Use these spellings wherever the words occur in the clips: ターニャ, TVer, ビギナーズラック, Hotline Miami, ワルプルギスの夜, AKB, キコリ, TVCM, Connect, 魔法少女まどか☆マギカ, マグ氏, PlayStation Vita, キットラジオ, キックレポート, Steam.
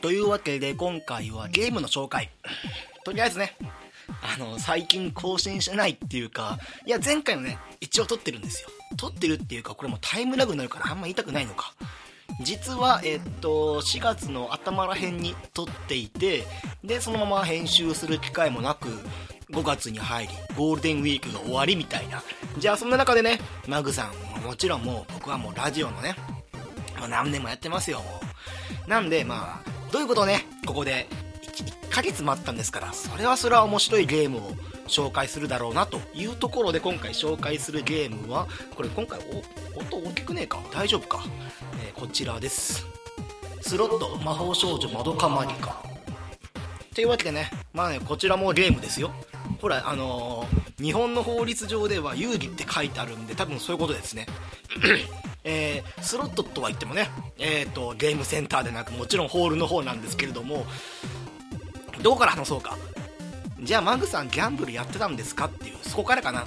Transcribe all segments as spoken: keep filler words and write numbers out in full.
というわけで今回はゲームの紹介とりあえずねあの最近更新してないっていうかいや前回のね一応撮ってるんですよ撮ってるっていうかこれもタイムラグになるからあんま言いたくないのか実はえっとしがつの頭ら辺に撮っていてでそのまま編集する機会もなくごがつに入りゴールデンウィークが終わりみたいなじゃあそんな中でねマグさんもちろんもう僕はもうラジオのねもう何年もやってますよもうなんでまあどういうことをねここで 1, いっかげつ待ったんですからそれはそれは面白いゲームを紹介するだろうなというところで今回紹介するゲームはこれ今回お音大きくねえか大丈夫か、えー、こちらです。スロット魔法少女まどかマギカというわけでねまあねこちらもゲームですよ。ほらあのー、日本の法律上では遊戯って書いてあるんで多分そういうことですねえー、スロットとは言ってもね、えー、とゲームセンターでなくもちろんホールの方なんですけれどもどこから話そうか。じゃあマグさんギャンブルやってたんですかっていうそこからかな。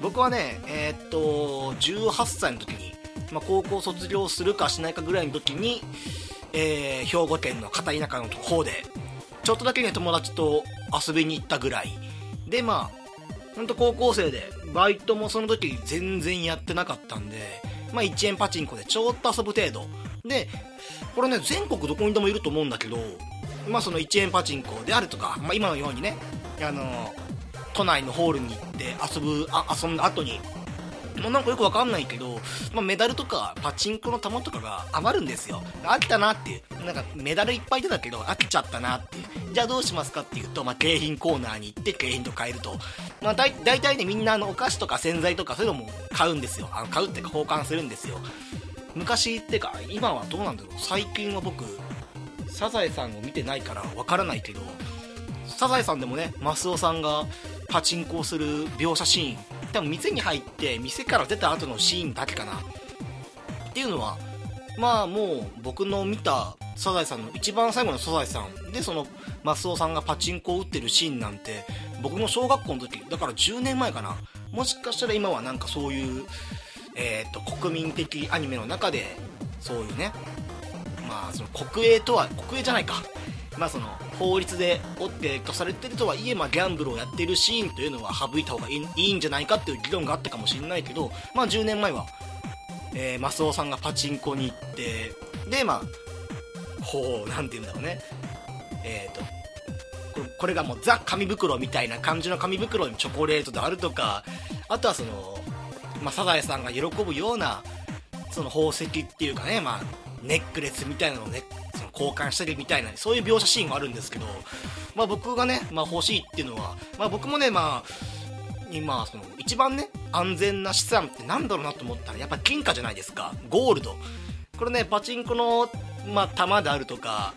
僕はねえっ、ー、とじゅうはっさいの時に、まあ、高校卒業するかしないかぐらいの時に、えー、兵庫県の片田舎の方でちょっとだけね友達と遊びに行ったぐらいでまあほんと高校生でバイトもその時全然やってなかったんでまあ、いちえんパチンコでちょっと遊ぶ程度でこれね全国どこにでもいると思うんだけど、まあ、そのいちえんパチンコであるとか、まあ、今のようにねあの都内のホールに行って遊ぶあ遊んだ後にもうなんかよくわかんないけど、まあ、メダルとかパチンコの玉とかが余るんですよ。飽きたなっていうなんかメダルいっぱい出たけど飽きちゃったなっていうじゃあどうしますかっていうと、まあ、景品コーナーに行って景品と買えると、まあ、だい大体ねみんなあのお菓子とか洗剤とかそういうのも買うんですよ。あの買うってか交換するんですよ。昔ってか今はどうなんだろう。最近は僕サザエさんを見てないからわからないけどサザエさんでもねマスオさんがパチンコをする描写シーン多分店に入って店から出た後のシーンだけかなっていうのはまあもう僕の見たサザエさんの一番最後のサザエさんでそのマスオさんがパチンコを打ってるシーンなんて僕も小学校の時だからじゅうねんまえかな。もしかしたら今はなんかそういうえっと国民的アニメの中でそういうねまあその国営とは国営じゃないかまあその法律で OK とされてるとはいえ、まあ、ギャンブルをやっているシーンというのは省いた方がい い, いいんじゃないかっていう議論があったかもしれないけど、まあ、じゅうねんまえは、えー、マスオさんがパチンコに行ってでまあほうなんていうんだろうねえっ、ー、と こ, これがもうザ紙袋みたいな感じの紙袋にチョコレートであるとかあとはその、まあ、サザエさんが喜ぶようなその宝石っていうかね、まあ、ネックレスみたいなのをね交換したりみたいなそういう描写シーンがあるんですけど、まあ、僕がね、まあ、欲しいっていうのは、まあ、僕もね、まあ、今その一番ね安全な資産ってなんだろうなと思ったらやっぱ金貨じゃないですか。ゴールドこれねパチンコの、まあ、玉であるとか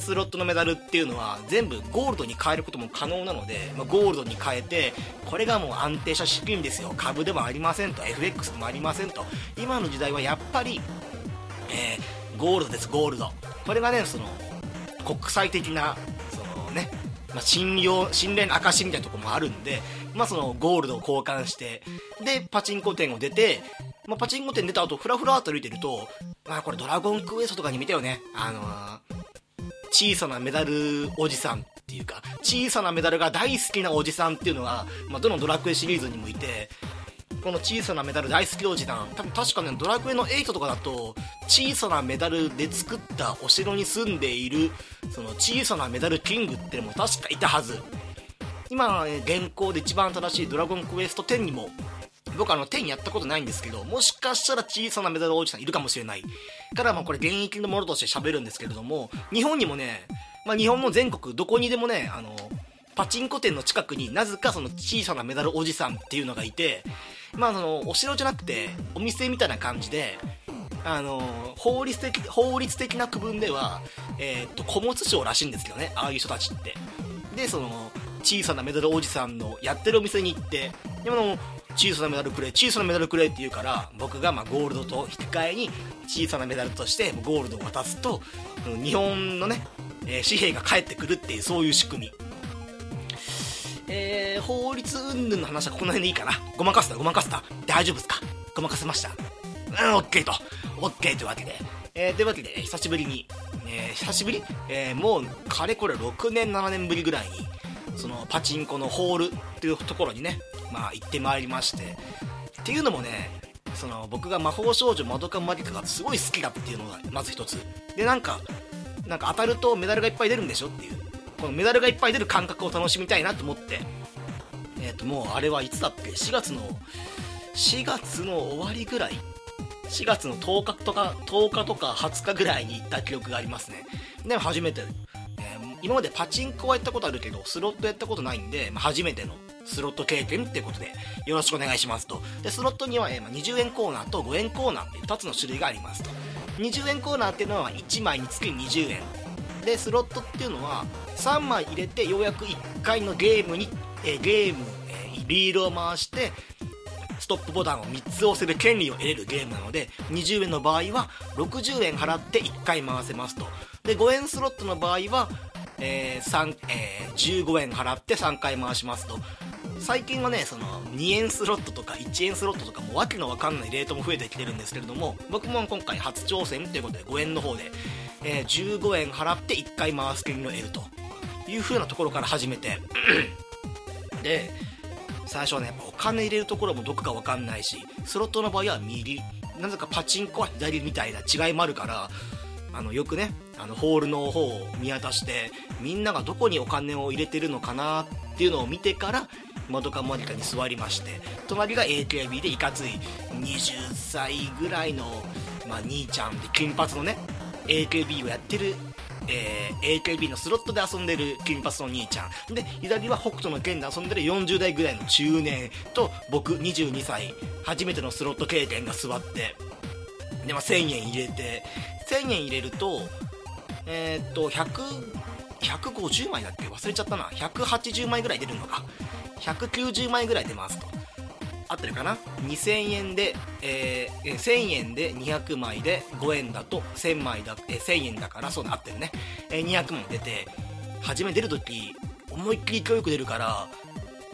スロットのメダルっていうのは全部ゴールドに変えることも可能なので、まあ、ゴールドに変えてこれがもう安定した資金ですよ。株でもありませんと エフエックス でもありませんと今の時代はやっぱり、えー、ゴールドです。ゴールドこれがねその国際的なその、ねまあ、信用信頼の証みたいなところもあるんで、まあ、そのゴールドを交換してでパチンコ店を出て、まあ、パチンコ店出た後フラフラと歩いてると、まあ、これドラゴンクエストとかに見たよねあのー、小さなメダルおじさんっていうか小さなメダルが大好きなおじさんっていうのは、まあ、どのドラクエシリーズにもいてこの小さなメダル大好きおじさん多分確かねドラクエのエイトとかだと小さなメダルで作ったお城に住んでいるその小さなメダルキングってのも確かいたはず。今、ね、現行で一番新しいドラゴンクエストテンにも僕あのテンやったことないんですけどもしかしたら小さなメダルおじさんいるかもしれないから、まあ、これ現役のものとして喋るんですけれども日本にもね、まあ、日本の全国どこにでもねあのパチンコ店の近くになぜかその小さなメダルおじさんっていうのがいてまあ、そのお城じゃなくてお店みたいな感じであの法律的、法律的な区分では、えー、っと小物商らしいんですけどねああいう人たちってでその小さなメダルおじさんのやってるお店に行ってでも小さなメダルくれ小さなメダルくれって言うから僕がまあゴールドと引き換えに小さなメダルとしてゴールドを渡すと日本のね、えー、紙幣が返ってくるっていうそういう仕組み。えー、法律云々の話はこの辺でいいかな。ごまかせたごまかせた大丈夫ですか。ごまかせましたうん OK と OK というわけで、えー、というわけで久しぶりにえー、久しぶり、えー、もうかれこれろくねんななねんぶりぐらいにそのパチンコのホールっていうところにね、まあ、行ってまいりまして、っていうのもね、その僕が魔法少女まどかマギカがすごい好きだっていうのがまず一つで、なんかなんか当たるとメダルがいっぱい出るんでしょっていう、このメダルがいっぱい出る感覚を楽しみたいなと思って、えーと、もうあれはいつだってしがつのしがつの終わりぐらい、しがつのとおかとかとおかとかはつかぐらいに行った記憶がありますね。でも初めて、えー、今までパチンコはやったことあるけどスロットやったことないんで、まあ、初めてのスロット経験っていうことでよろしくお願いしますと。でスロットには、えー、にじゅうえんコーナーとごえんコーナーっていうふたつの種類がありますと。にじゅうえんコーナーっていうのはいちまいにつきにじゅうえんで、スロットっていうのはさんまい入れてようやくいっかいのゲームに、えー、ゲーム、えー、リールを回してストップボタンをみっつ押せる権利を得れるゲームなので、にじゅうえんの場合はろくじゅうえん払っていっかい回せますと。でごえんスロットの場合は、えー3えー、じゅうごえん払ってさんかい回しますと。最近はね、そのにえんスロットとかいちえんスロットとかもう訳のわかんないレートも増えてきてるんですけれども、僕も今回初挑戦ということでごえんの方で、えー、じゅうごえん払っていっかい回す権利を得るという風なところから始めてで最初はね、やっぱお金入れるところもどこかわかんないし、スロットの場合は右、なぜかパチンコは左みたいな違いもあるから、あのよくね、あのホールの方を見渡してみんながどこにお金を入れてるのかなっていうのを見てからまどかマギカに座りまして、隣が エーケービー でいかついはたちぐらいの、まあ、兄ちゃんで金髪のね エーケービー をやってる、えー、エーケービー のスロットで遊んでる金髪の兄ちゃんで、左は北斗の拳で遊んでるよんじゅうだいぐらいの中年と、僕にじゅうにさい初めてのスロット経験が座って、で、まあ、せんえん入れて、せんえん入れるとえー、っとひゃくごじゅうまいだっけ、忘れちゃったな、ひゃくはちじゅうまいぐらい出るのか、ひゃくきゅうじゅうまいぐらい出ますと。合ってるかな。にせんえんで、えー、せんえんでにひゃくまいでごえんだとせんまいだ、えー、せんえんだから、そうだ、合ってるね、えー、にひゃくまい出て、初め出るとき思いっきり強く出るから、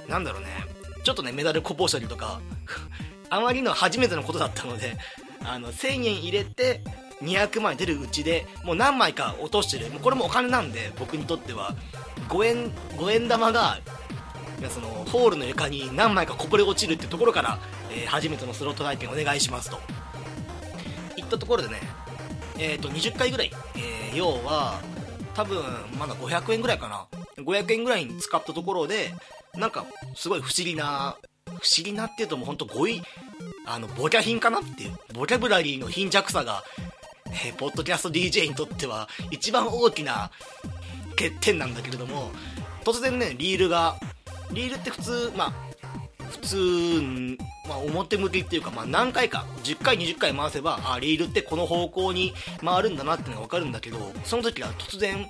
なんだろうね、ちょっとねメダルこぼしたりとかあまりの初めてのことだったので、あのせんえん入れてにひゃくまい出るうちでもう何枚か落としてる、もうこれもお金なんで、僕にとってはごえんごえん玉がそのホールの床に何枚かこぼれ落ちるってところから、えー、初めてのスロット体験お願いしますといったところでね、えー、とにじゅっかいぐらい、えー、要は多分まだごひゃくえんぐらいかな、ごひゃくえんぐらいに使ったところで、なんかすごい不思議な不思議なっていうと、もうほんと語彙、あのボキャ品かなっていう、ボキャブラリーの貧弱さが、えー、ポッドキャスト ディージェー にとっては一番大きな欠点なんだけれども、突然ね、リールがリールって普通、まあ、普通、まあ、表向きっていうか、まあ、何回か、じゅっかい、にじゅっかい回せば、あ、リールってこの方向に回るんだなってのが分かるんだけど、その時は突然、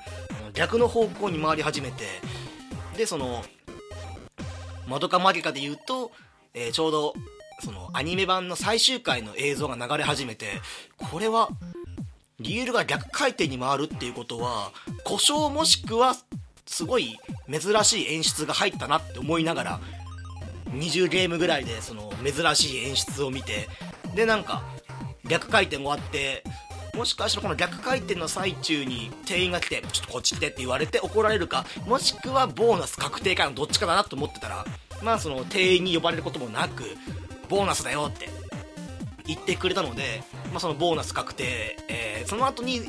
逆の方向に回り始めて、で、その、まどかマギカで言うと、えー、ちょうど、その、アニメ版の最終回の映像が流れ始めて、これは、リールが逆回転に回るっていうことは、故障もしくは、すごい珍しい演出が入ったなって思いながら、にじゅうゲームぐらいでその珍しい演出を見て、で、なんか逆回転終わって、もしかしたらこの逆回転の最中に店員が来て、ちょっとこっち来てって言われて怒られるか、もしくはボーナス確定かのどっちかだなと思ってたら、まあその店員に呼ばれることもなく、ボーナスだよって言ってくれたので、まあそのボーナス確定、えー、その後に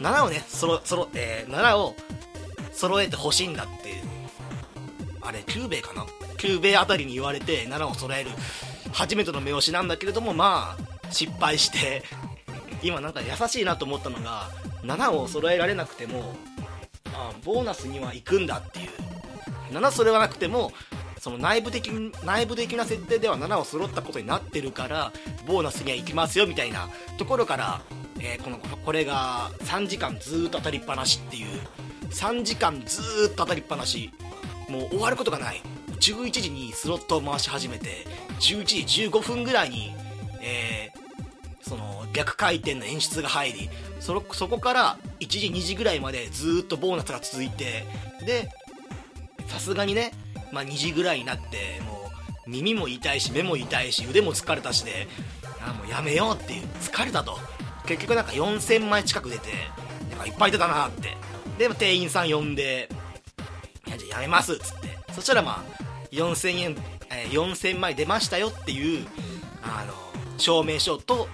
ななをね、そろそろ、えー、ななを揃えて欲しいんだっていう、あれきゅう米かな、きゅう米あたりに言われてななを揃える初めての目押しなんだけれども、まあ失敗して今なんか優しいなと思ったのが、ななを揃えられなくても、ああボーナスには行くんだっていう、ななそれはなくても、その内部的内部的な設定ではななを揃ったことになってるから、ボーナスには行きますよみたいなところから、えー、このこれがさんじかんずーっと当たりっぱなしっていう、さんじかんずーっと当たりっぱなし、もう終わることがない。じゅういちじにスロットを回し始めて、じゅういちじじゅうごふんぐらいに、えー、その逆回転の演出が入り、 そ, そこからいちじにじぐらいまでずーっとボーナスが続いて、でさすがにね、まあ、にじぐらいになって、もう耳も痛いし目も痛いし腕も疲れたしで、あもうやめようっていう、疲れたと。結局なんかよんせんまい近く出て、いっぱいいてたなって。で店員さん呼んで「いやじゃあやめます」っつって、そしたらまあよんせんえん、えー、よんせんまい出ましたよっていうあの証明書と、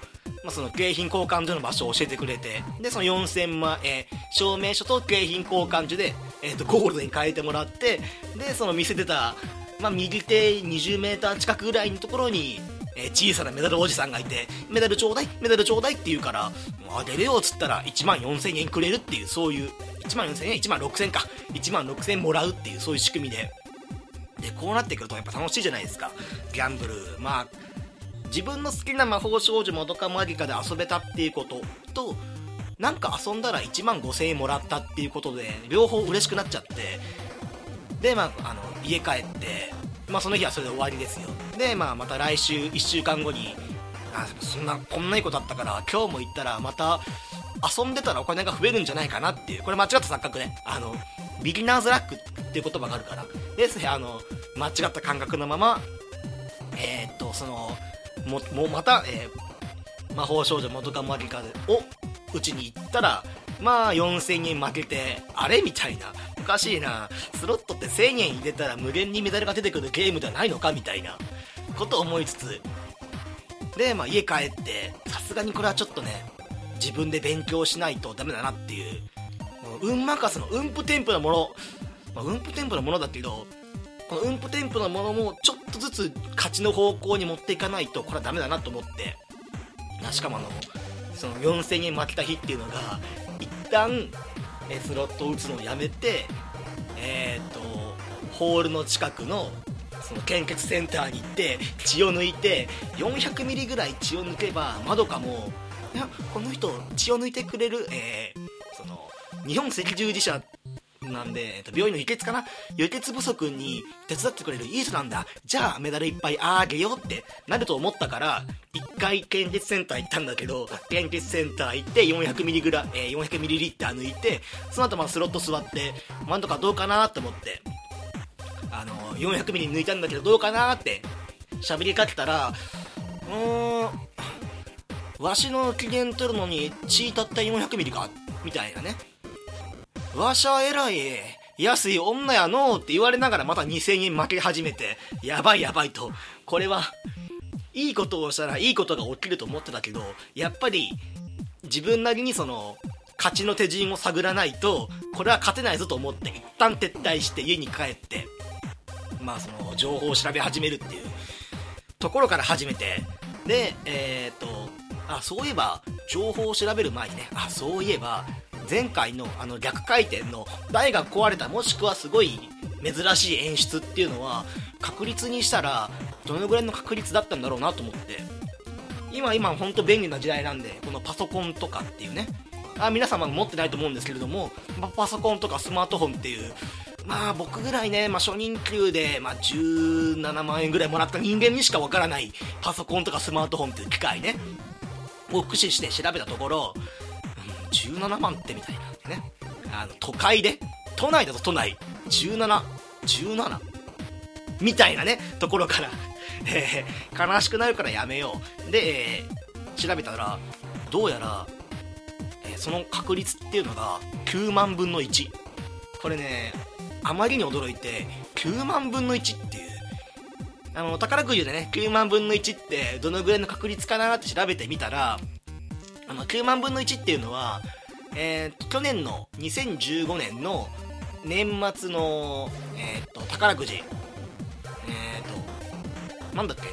まあ、その景品交換所の場所を教えてくれて、でそのよんせんまい、えー、証明書と景品交換所で、えー、とゴールドに変えてもらって、でその見せてた、まあ、右手 にじゅうメーター 近くぐらいのところに、えー、小さなメダルおじさんがいて「メダルちょうだいメダルちょうだい」って言うから「あげるよ」っつったらいちまんよんせんえんくれるっていう、そういういちまんよんせんえんいちまんろくせんかいちまんろくせんもらうっていう、そういう仕組みで。でこうなってくるとやっぱ楽しいじゃないですか、ギャンブル。まあ自分の好きな魔法少女マドカマギカで遊べたっていうことと、なんか遊んだらいちまんごせんえんもらったっていうことで両方嬉しくなっちゃって、でまああの家帰って、まあ、その日はそれで終わりですよ。でまあまた来週いっしゅうかんごに、あそんなこんないいことあったから今日も行ったらまた遊んでたらお金が増えるんじゃないかなっていう、これ間違った錯覚ね。あのビギナーズラックっていう言葉があるからですね、あの間違った感覚のまま、えー、っとそのももまた、えー、魔法少女マドカマギカをうちに行ったらまあよんせんえん負けて、あれみたいな、おかしいな、スロットってせんえん入れたら無限にメダルが出てくるゲームではないのかみたいなことを思いつつ、でまあ家帰ってさすがにこれはちょっとね自分で勉強しないとダメだなっていう、運任せのうんぷてんぷなもの、まあ、うんぷてんぷなものだけど、このうんぷてんぷなものもちょっとずつ勝ちの方向に持っていかないとこれはダメだなと思って、しかもあのそのよんせんえん負けた日っていうのが一旦スロットを打つのをやめて、えー、とホールの近くのその献血センターに行って血を抜いてよんひゃくミリぐらい血を抜けばまどかもいやこの人血を抜いてくれる、えー、その日本赤十字社なんで、えっと、病院の輸血かな、輸血不足に手伝ってくれるいい人なんだ、じゃあメダルいっぱいあげようってなると思ったからいっかい献血センター行ったんだけど、献血センター行ってよんひゃくミリリッター抜いて、その後まあスロット座ってなんとかどうかなと思ってあのよんひゃくミリ抜いたんだけどどうかなって喋りかけたら、うーんわしの機嫌取るのに血たったよんひゃくミリかみたいなね、わしゃえらい安い女やのって言われながらまたにせんえん負け始めて、やばいやばいと、これはいいことをしたらいいことが起きると思ってたけど、やっぱり自分なりにその勝ちの手順を探らないとこれは勝てないぞと思って一旦撤退して家に帰って、まあその情報を調べ始めるっていうところから始めて、でえー、っとあそういえば情報を調べる前にね、あそういえば前回のあの逆回転の台が壊れた、もしくはすごい珍しい演出っていうのは確率にしたらどのぐらいの確率だったんだろうなと思って、今今ほんと便利な時代なんで、このパソコンとかっていうね、あ皆様持ってないと思うんですけれども、パソコンとかスマートフォンっていう、まあ僕ぐらいね、まあ、初任給で、まあ、じゅうななまんえんぐらいもらった人間にしかわからないパソコンとかスマートフォンっていう機械ねを駆使して調べたところ、じゅうななまんってみたいなね、あの都会で都内だと都内じゅうななじゅうななみたいなねところから、えー、悲しくなるからやめようで、えー、調べたらどうやら、えー、その確率っていうのがきゅうまんぶんのいち、これねあまりに驚いてきゅうまんぶんのいちっていう、あの宝くじでねきゅうまんぶんのいちってどのぐらいの確率かなって調べてみたら、あのきゅうまんぶんのいちっていうのは、えー、去年のにせんじゅうごねんの年末の、えー、と宝くじ、えー、となんだっけ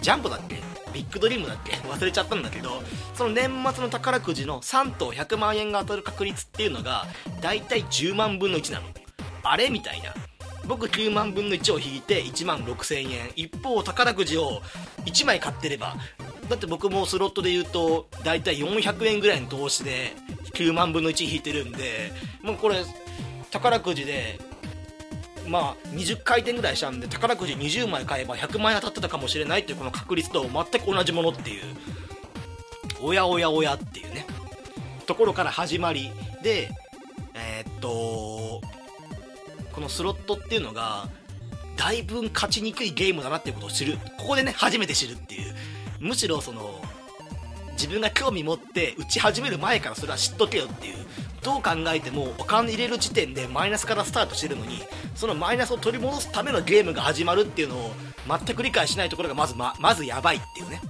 ジャンボだっけビッグドリームだっけ忘れちゃったんだけど、その年末の宝くじのさんとうひゃくまんえんが当たる確率っていうのがだいたいじゅうまんぶんのいちなの、あれみたいな。僕きゅうまんぶんのいちを引いていちまんろくせんえん、一方宝くじをいちまい買ってれば、だって僕もスロットで言うとだいたいよんひゃくえんぐらいの投資できゅうまんぶんのいち引いてるんで、もうこれ宝くじでまあにじゅっかいてんぐらいしたんで、宝くじにじゅうまい買えばひゃくまんえん当たってたかもしれないっていう、この確率と全く同じものっていう、おやおやおやっていうねところから始まりで、えー、っとこのスロットっていうのがだいぶ勝ちにくいゲームだなっていうことを知る、ここでね初めて知るっていう、むしろその自分が興味持って打ち始める前からそれは知っとけよっていうどう考えてもお金入れる時点でマイナスからスタートしてるのに、そのマイナスを取り戻すためのゲームが始まるっていうのを全く理解しないところがまず ま, まずやばいっていうね。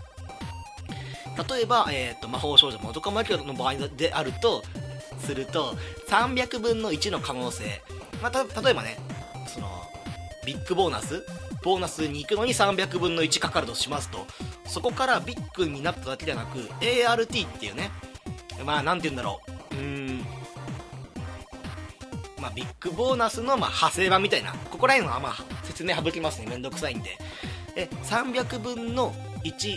例えば、えー、と魔法少女元カマキョの場合であるとするとさんびゃくぶんのいちの可能性、まあ、た例えばね、そのビッグボーナスボーナスに行くのにさんびゃくぶんのいちかかるとしますと、そこからビッグになっただけではなく エーアールティー っていうね、まあなんて言うんだろう、うーん、まあビッグボーナスのまあ派生版みたいな、ここら辺はまあ説明省きますね、めんどくさいんで。えさんびゃくぶんのいち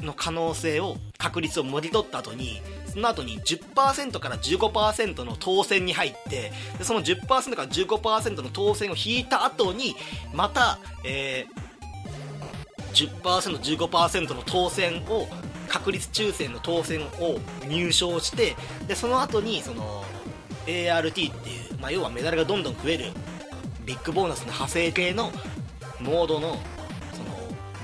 の可能性を確率をもぎ取った後に、その後に じゅっパーセント から じゅうごパーセント の当選に入って、でその じゅっパーセント から じゅうごパーセント の当選を引いた後にまた、えー、じゅっパーセント、じゅうごパーセント の当選を確率抽選の当選を入賞して、でその後にその エーアールティー っていう、まあ、要はメダルがどんどん増えるビッグボーナスの派生系のモードの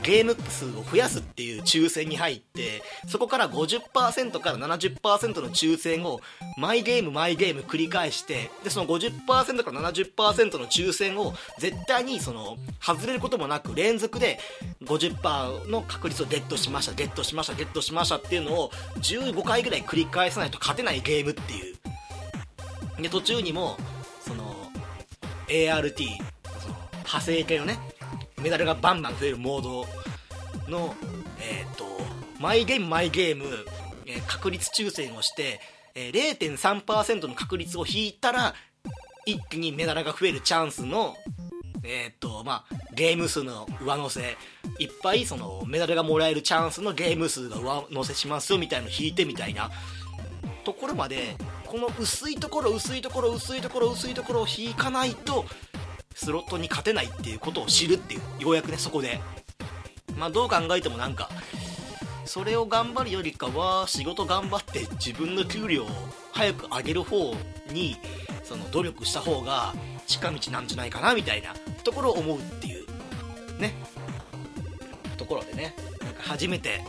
ゲーム数を増やすっていう抽選に入って、そこから ごじゅっパーセント から ななじゅっパーセント の抽選を毎ゲーム毎ゲーム繰り返して、でその ごじゅっパーセント から ななじゅっパーセント の抽選を絶対にその外れることもなく連続で ごじゅっパーセント の確率をゲットしましたゲットしましたゲットしましたっていうのをじゅうごかいぐらい繰り返さないと勝てないゲームっていう。で途中にもその エーアールティー その派生系のね、メダルがバンバン増えるモードの、えー、と毎ゲーム毎ゲーム、えー、確率抽選をして、えー、れいてんさんパーセント の確率を引いたら一気にメダルが増えるチャンスの、えーとまあ、ゲーム数の上乗せ、いっぱいそのメダルがもらえるチャンスのゲーム数が上乗せしますよみたいなの引いてみたいなところまで、この薄いところ薄いところ薄いところ薄いところを引かないとスロットに勝てないっていうことを知るっていう、ようやくねそこで、まあどう考えてもなんかそれを頑張るよりかは仕事頑張って自分の給料を早く上げる方にその努力した方が近道なんじゃないかなみたいなところを思うっていうねところでね、なんか初めて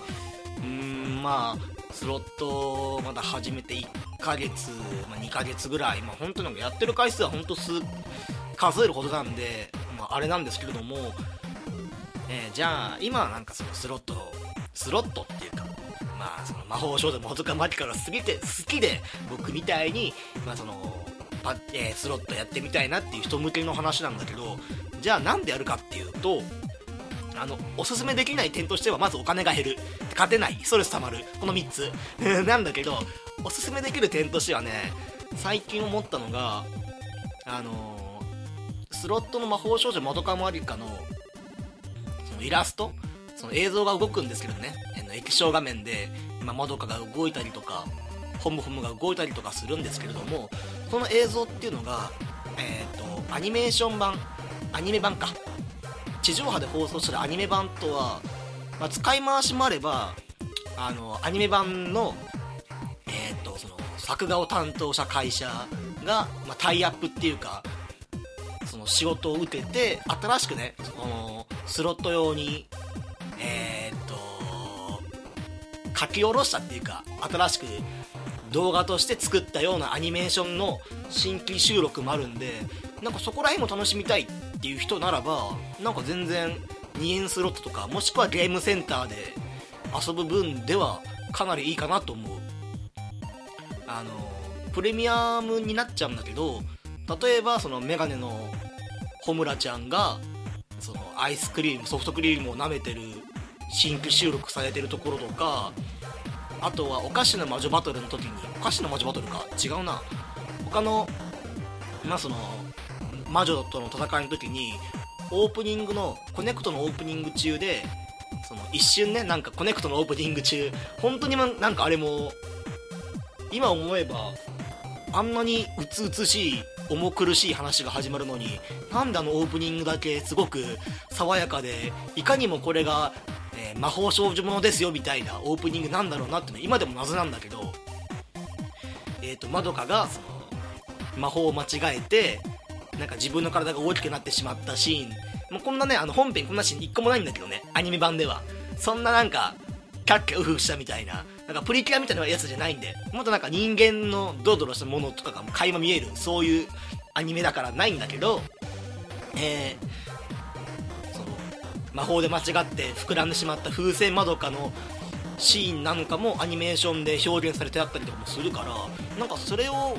うーんまあスロットまだ始めていっかげつ、まあ、にかげつぐらい、まあ本当なんかやってる回数は本当数数えるほどなんで、まあ、あれなんですけれども、えー、じゃあ今はなんかそのスロットスロットっていうか、まあその魔法少女元カマキョが過ぎて好きで僕みたいに、まあそのパッ、えー、スロットやってみたいなっていう人向けの話なんだけど、じゃあなんでやるかっていうと、あのおすすめできない点としてはまずお金が減る、勝てない、ストレスたまる、このみっつなんだけど、おすすめできる点としてはね、最近思ったのがあのースロットの魔法少女元カマキョのそのイラスト、その映像が動くんですけどね、液晶画面でマドカが動いたりとかホムホムが動いたりとかするんですけれども、その映像っていうのが、えー、とアニメーション版アニメ版か地上波で放送してるアニメ版とは、まあ、使い回しもあれば、あのアニメ版の、えー、とその作画を担当した会社が、まあ、タイアップっていうかその仕事を受けて新しくね、そのスロット用にえー、っと書き下ろしたっていうか、新しく動画として作ったようなアニメーションの新規収録もあるんで、なんかそこら辺も楽しみたいっていう人ならば、なんか全然にえんスロットとか、もしくはゲームセンターで遊ぶ分ではかなりいいかなと思う。あのプレミアムになっちゃうんだけど、例えばそのメガネの小村ちゃんがそのアイスクリームソフトクリームを舐めてる新規収録されてるところとか、あとはお菓子の魔女バトルの時に、お菓子の魔女バトルか違うな、他のまあその魔女との戦いの時にオープニングのコネクトのオープニング中でその一瞬ね、なんかコネクトのオープニング中本当になんかあれも今思えばあんなにうつうつしい重苦しい話が始まるのに、なんであのオープニングだけすごく爽やかで、いかにもこれが、えー、魔法少女ものですよみたいなオープニングなんだろうなっての今でも謎なんだけど、えーとまどかがその魔法を間違えてなんか自分の体が大きくなってしまったシーン、もうこんなね、あの本編こんなシーン一個もないんだけどね、アニメ版ではそんななんかキャッキャウフしたみたいななんかプリキュアみたいなやつじゃないんで、もっとなんか人間のドロドロしたものとかが垣間見える、そういうアニメだからないんだけど、えー、その魔法で間違って膨らんでしまった風船まどかのシーンなんかもアニメーションで表現されてあったりとかもするから、なんかそれを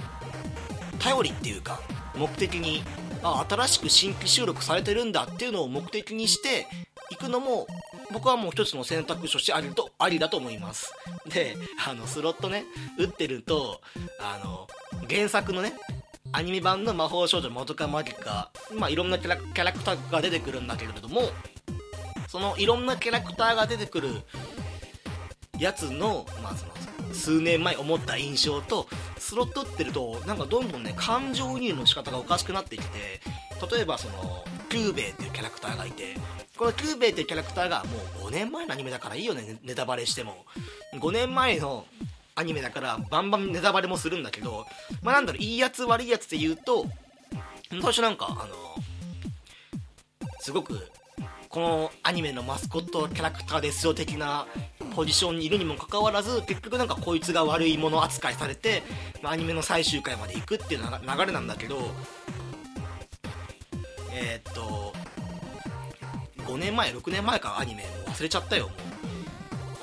頼りっていうか目的に、あ、新しく新規収録されてるんだっていうのを目的にしていくのも、僕はもう一つの選択肢としてありとありだと思います。で、あのスロットね打ってると、あの原作のねアニメ版の魔法少女マドカマギカ、まあいろんなキャラ、キャラクターが出てくるんだけれども、そのいろんなキャラクターが出てくるやつの、まあ、その数年前思った印象と、スロット打ってるとなんかどんどんね感情移入の仕方がおかしくなってきて、例えばそのキューベイっていうキャラクターがいて、このキューベイっていうキャラクターがもうごねんまえのアニメだからいいよね、ネタバレしてもごねんまえのアニメだからバンバンネタバレもするんだけど、まあなんだろう、いいやつ悪いやつって言うと、最初なんかあのすごくこのアニメのマスコットキャラクターですよ的なポジションにいるにもかかわらず、結局なんかこいつが悪いもの扱いされて、まあ、アニメの最終回まで行くっていう流れなんだけど、えー、っとごねんまえろくねんまえか、アニメ忘れちゃったよ。もう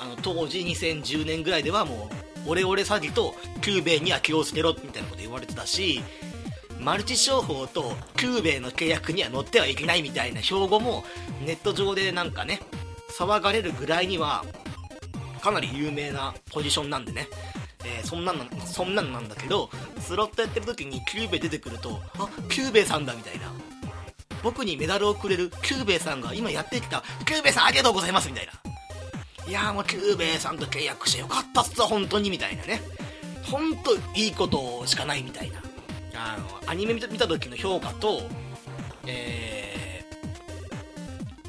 あの当時にせんじゅうねんぐらいではもうオレオレ詐欺とキューベイには気をつけろみたいなこと言われてたし、マルチ商法とキューベイの契約には乗ってはいけないみたいな標語もネット上でなんかね騒がれるぐらいにはかなり有名なポジションなんでね、えー、そんなんなんそんなんなんだけど、スロットやってる時にキューベイ出てくると、あ、キューベイさんだみたいな、僕にメダルをくれるキューベイさんが今やってきた、キューベイさんありがとうございますみたいな、いやーもうキューベイさんと契約してよかったっす本当にみたいなね、本当いいことしかないみたいな、あのアニメ見た、見た時の評価と、えー、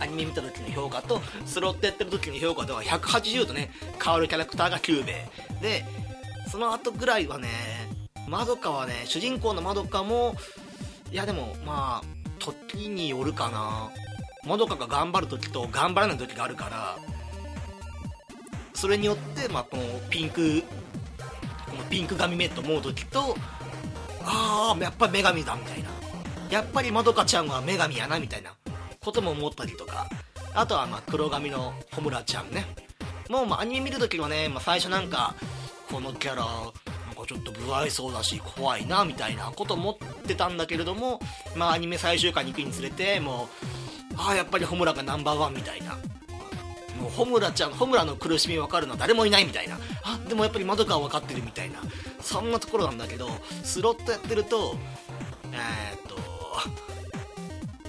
アニメ見た時の評価とスロットやってる時の評価ではひゃくはちじゅうとね変わるキャラクターがキューベイで、その後ぐらいはねマドカはね、主人公のマドカも、いやでもまあ時によるかな、マドカが頑張る時と頑張らない時があるから、それによって、まあ、このピンクこのピンク髪目と思う時と、ああやっぱり女神だみたいな、やっぱりまどかちゃんは女神やなみたいなことも思ったりとか、あとはまあ黒髪のホムラちゃんね、もうまあアニメ見るときはね、まあ、最初なんかこのキャラなんかちょっと不愛想だし怖いなみたいなこと思ってたんだけれども、まあアニメ最終回に行くにつれて、もうああやっぱりホムラがナンバーワンみたいな、もうホムラちゃん、ホムラの苦しみ分かるのは誰もいないみたいな、あでもやっぱりまどかは分かってるみたいな、そんなところなんだけど、スロットやってるとえー、っと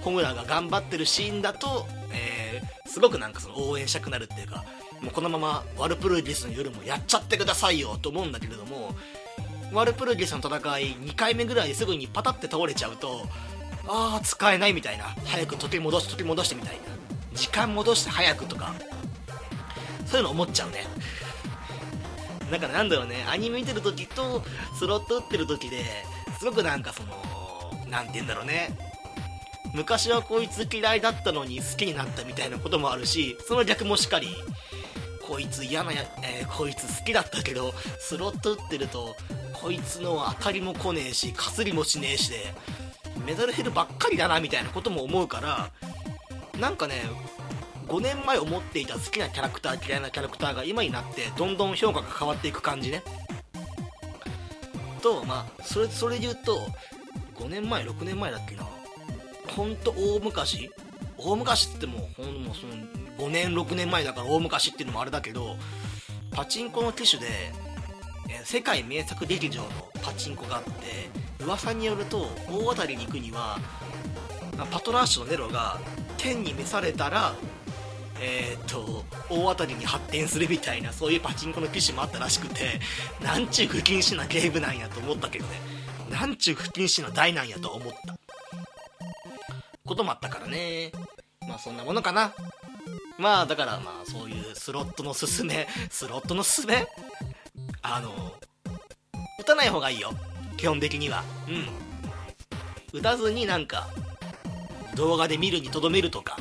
ホムラが頑張ってるシーンだと、えー、すごくなんかその応援したくなるっていうか、もうこのままワルプルギスの夜もやっちゃってくださいよと思うんだけれども、ワルプルギスの戦いにかいめぐらいですぐにパタって倒れちゃうと、ああ使えないみたいな、早く時戻して時戻してみたいな、時間戻して早くとか、そういうの思っちゃうね。だからなんだろうね、アニメ見てる時とスロット打ってる時ですごくなんかそのなんて言うんだろうね、昔はこいつ嫌いだったのに好きになったみたいなこともあるし、その逆もしっかり、こいつ嫌なや、えー、こいつ好きだったけどスロット打ってるとこいつの当たりも来ねえしかすりもしねえしでメダル減るばっかりだなみたいなことも思うから、なんかねごねんまえ思っていた好きなキャラクター嫌いなキャラクターが今になってどんどん評価が変わっていく感じねと、まあそれそれで言うとごねんまえろくねんまえだっけな、ほんと大昔大昔ってもうほんのそのごねんろくねんまえだから大昔っていうのもあれだけど、パチンコの機種で世界名作劇場のパチンコがあって、噂によると大当たりに行くにはパトラッシュのネロが天に召されたらえー、っと大当たりに発展するみたいな、そういうパチンコの機種もあったらしくて、なんちゅう不謹慎なゲームなんやと思ったけどね、なんちゅう不謹慎な台なんやと思ったこともあったからね。まあそんなものかな。まあだからまあそういうスロットのすすめスロットのすすめあの打たない方がいいよ基本的には、うん、打たずになんか動画で見るにとどめるとか、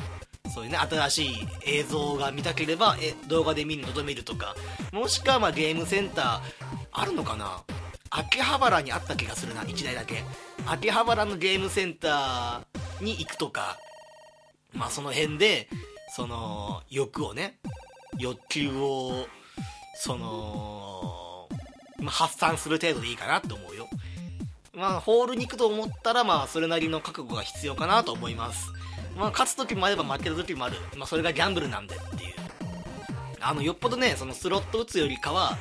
そういうね、新しい映像が見たければえ動画で見るのと見るとか、もしくはまあゲームセンターあるのかな、秋葉原にあった気がするな、いちだいだけ。秋葉原のゲームセンターに行くとか、まあその辺でその欲をね、欲求をその、まあ、発散する程度でいいかなって思うよ。まあホールに行くと思ったら、まあそれなりの覚悟が必要かなと思います。まあ勝つ時もあれば負ける時もある、まあそれがギャンブルなんでっていう、あのよっぽどね、そのスロット打つよりかは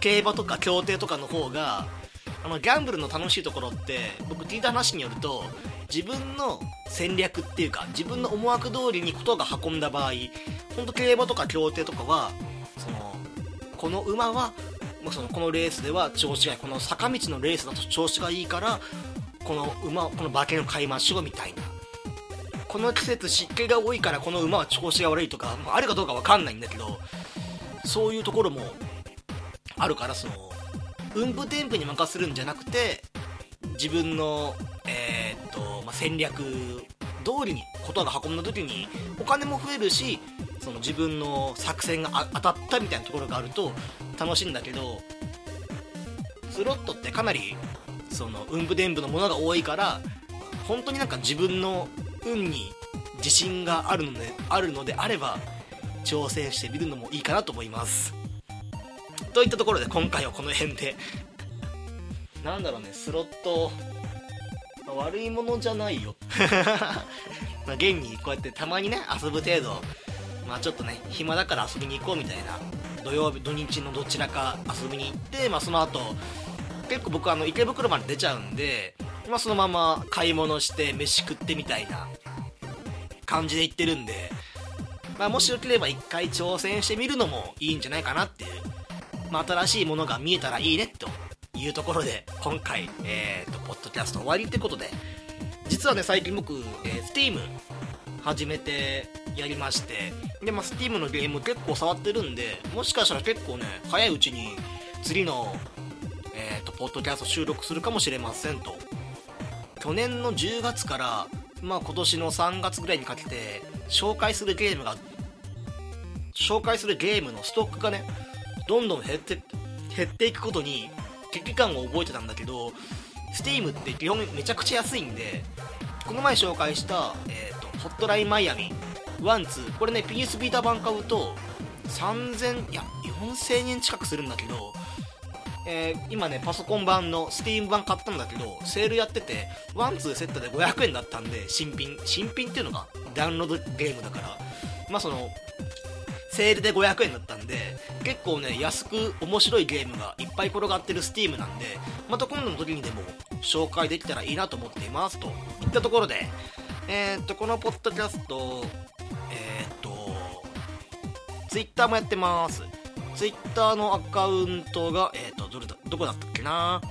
競馬とか競艇とかの方が、あのギャンブルの楽しいところって僕聞いた話によると、自分の戦略っていうか自分の思惑通りにことが運んだ場合、ほんと競馬とか競艇とかはそのこの馬はそのこのレースでは調子がいい、この坂道のレースだと調子がいいからこの馬をこの馬券を買いましょうみたいな、この季節湿気が多いからこの馬は調子が悪いとか、まあ、あるかどうか分かんないんだけど、そういうところもあるから、その運布天賦に任せるんじゃなくて、自分の、えーっとまあ、戦略通りにことが運んだ時にお金も増えるし、その自分の作戦が当たったみたいなところがあると楽しいんだけど、スロットってかなりその運布伝布のものが多いから、本当になんか自分の運に自信があるので、あるのであれば挑戦してみるのもいいかなと思います。といったところで今回はこの辺でなんだろうね、スロット悪いものじゃないよまあ現にこうやってたまにね遊ぶ程度、まあちょっとね暇だから遊びに行こうみたいな、土曜日土日のどちらか遊びに行って、まあ、その後結構僕あの池袋まで出ちゃうんで、まあ、そのまま買い物して飯食ってみたいな感じで行ってるんで、まあ、もしよければ一回挑戦してみるのもいいんじゃないかなっていう、まあ、新しいものが見えたらいいねというところで、今回、えー、とポッドキャスト終わりってことで、実はね最近僕、えー、Steam 始めてやりまして、で、まあ、Steam のゲーム結構触ってるんで、もしかしたら結構ね早いうちに次の、えー、とポッドキャスト収録するかもしれませんと。去年のじゅうがつから、まあ、今年のさんがつぐらいにかけて紹介するゲームが紹介するゲームのストックがねどんどん減って減っていくことに危機感を覚えてたんだけど、 Steam って基本めちゃくちゃ安いんで、この前紹介した、えー、とホットラインマイアミいちに、これね ピーエス ビータ版買うとさんぜん、いやよんせんえん近くするんだけど、えー、今ねパソコン版の Steam 版買ったんだけど、セールやってていちにセットでごひゃくえんだったんで、新品新品っていうのがダウンロードゲームだから、まあそのセールでごひゃくえんだったんで、結構ね安く面白いゲームがいっぱい転がってる Steam なんで、また今度の時にでも紹介できたらいいなと思っていますといったところで、えー、っとこのポッドキャスト、えー、っと Twitter もやってます。 Twitter のアカウントが、えー、っと どれだどこだったっけな、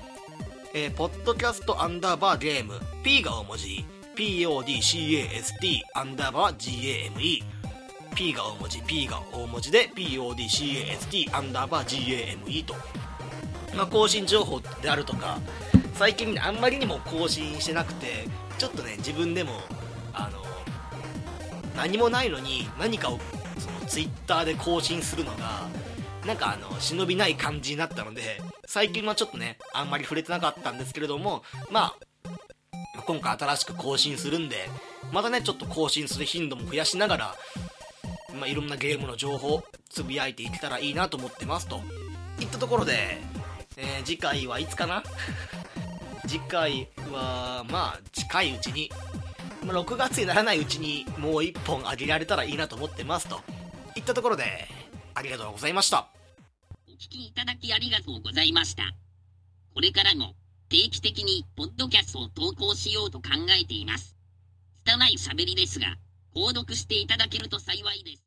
えー、ポッドキャストアンダーバーゲーム P が大文字 PODCAST アンダーバー GAME、P が大文字 P が大文字で PODCAST アンダーバー GAME と、まあ、更新情報であるとか、最近、ね、あんまりにも更新してなくて、ちょっとね自分でもあの何もないのに何かをその Twitter で更新するのがなんかあの忍びない感じになったので、最近はちょっとねあんまり触れてなかったんですけれども、まあ今回新しく更新するんで、またねちょっと更新する頻度も増やしながら、まあ、いろんなゲームの情報をつぶやいていけたらいいなと思ってますといったところで、えー、次回はいつかな次回はまあ近いうちに、まあ、ろくがつにならないうちにもういっぽんあげられたらいいなと思ってますといったところで、ありがとうございました。お聞きいただきありがとうございました。これからも定期的にポッドキャストを投稿しようと考えています。拙い喋りですが購読していただけると幸いです。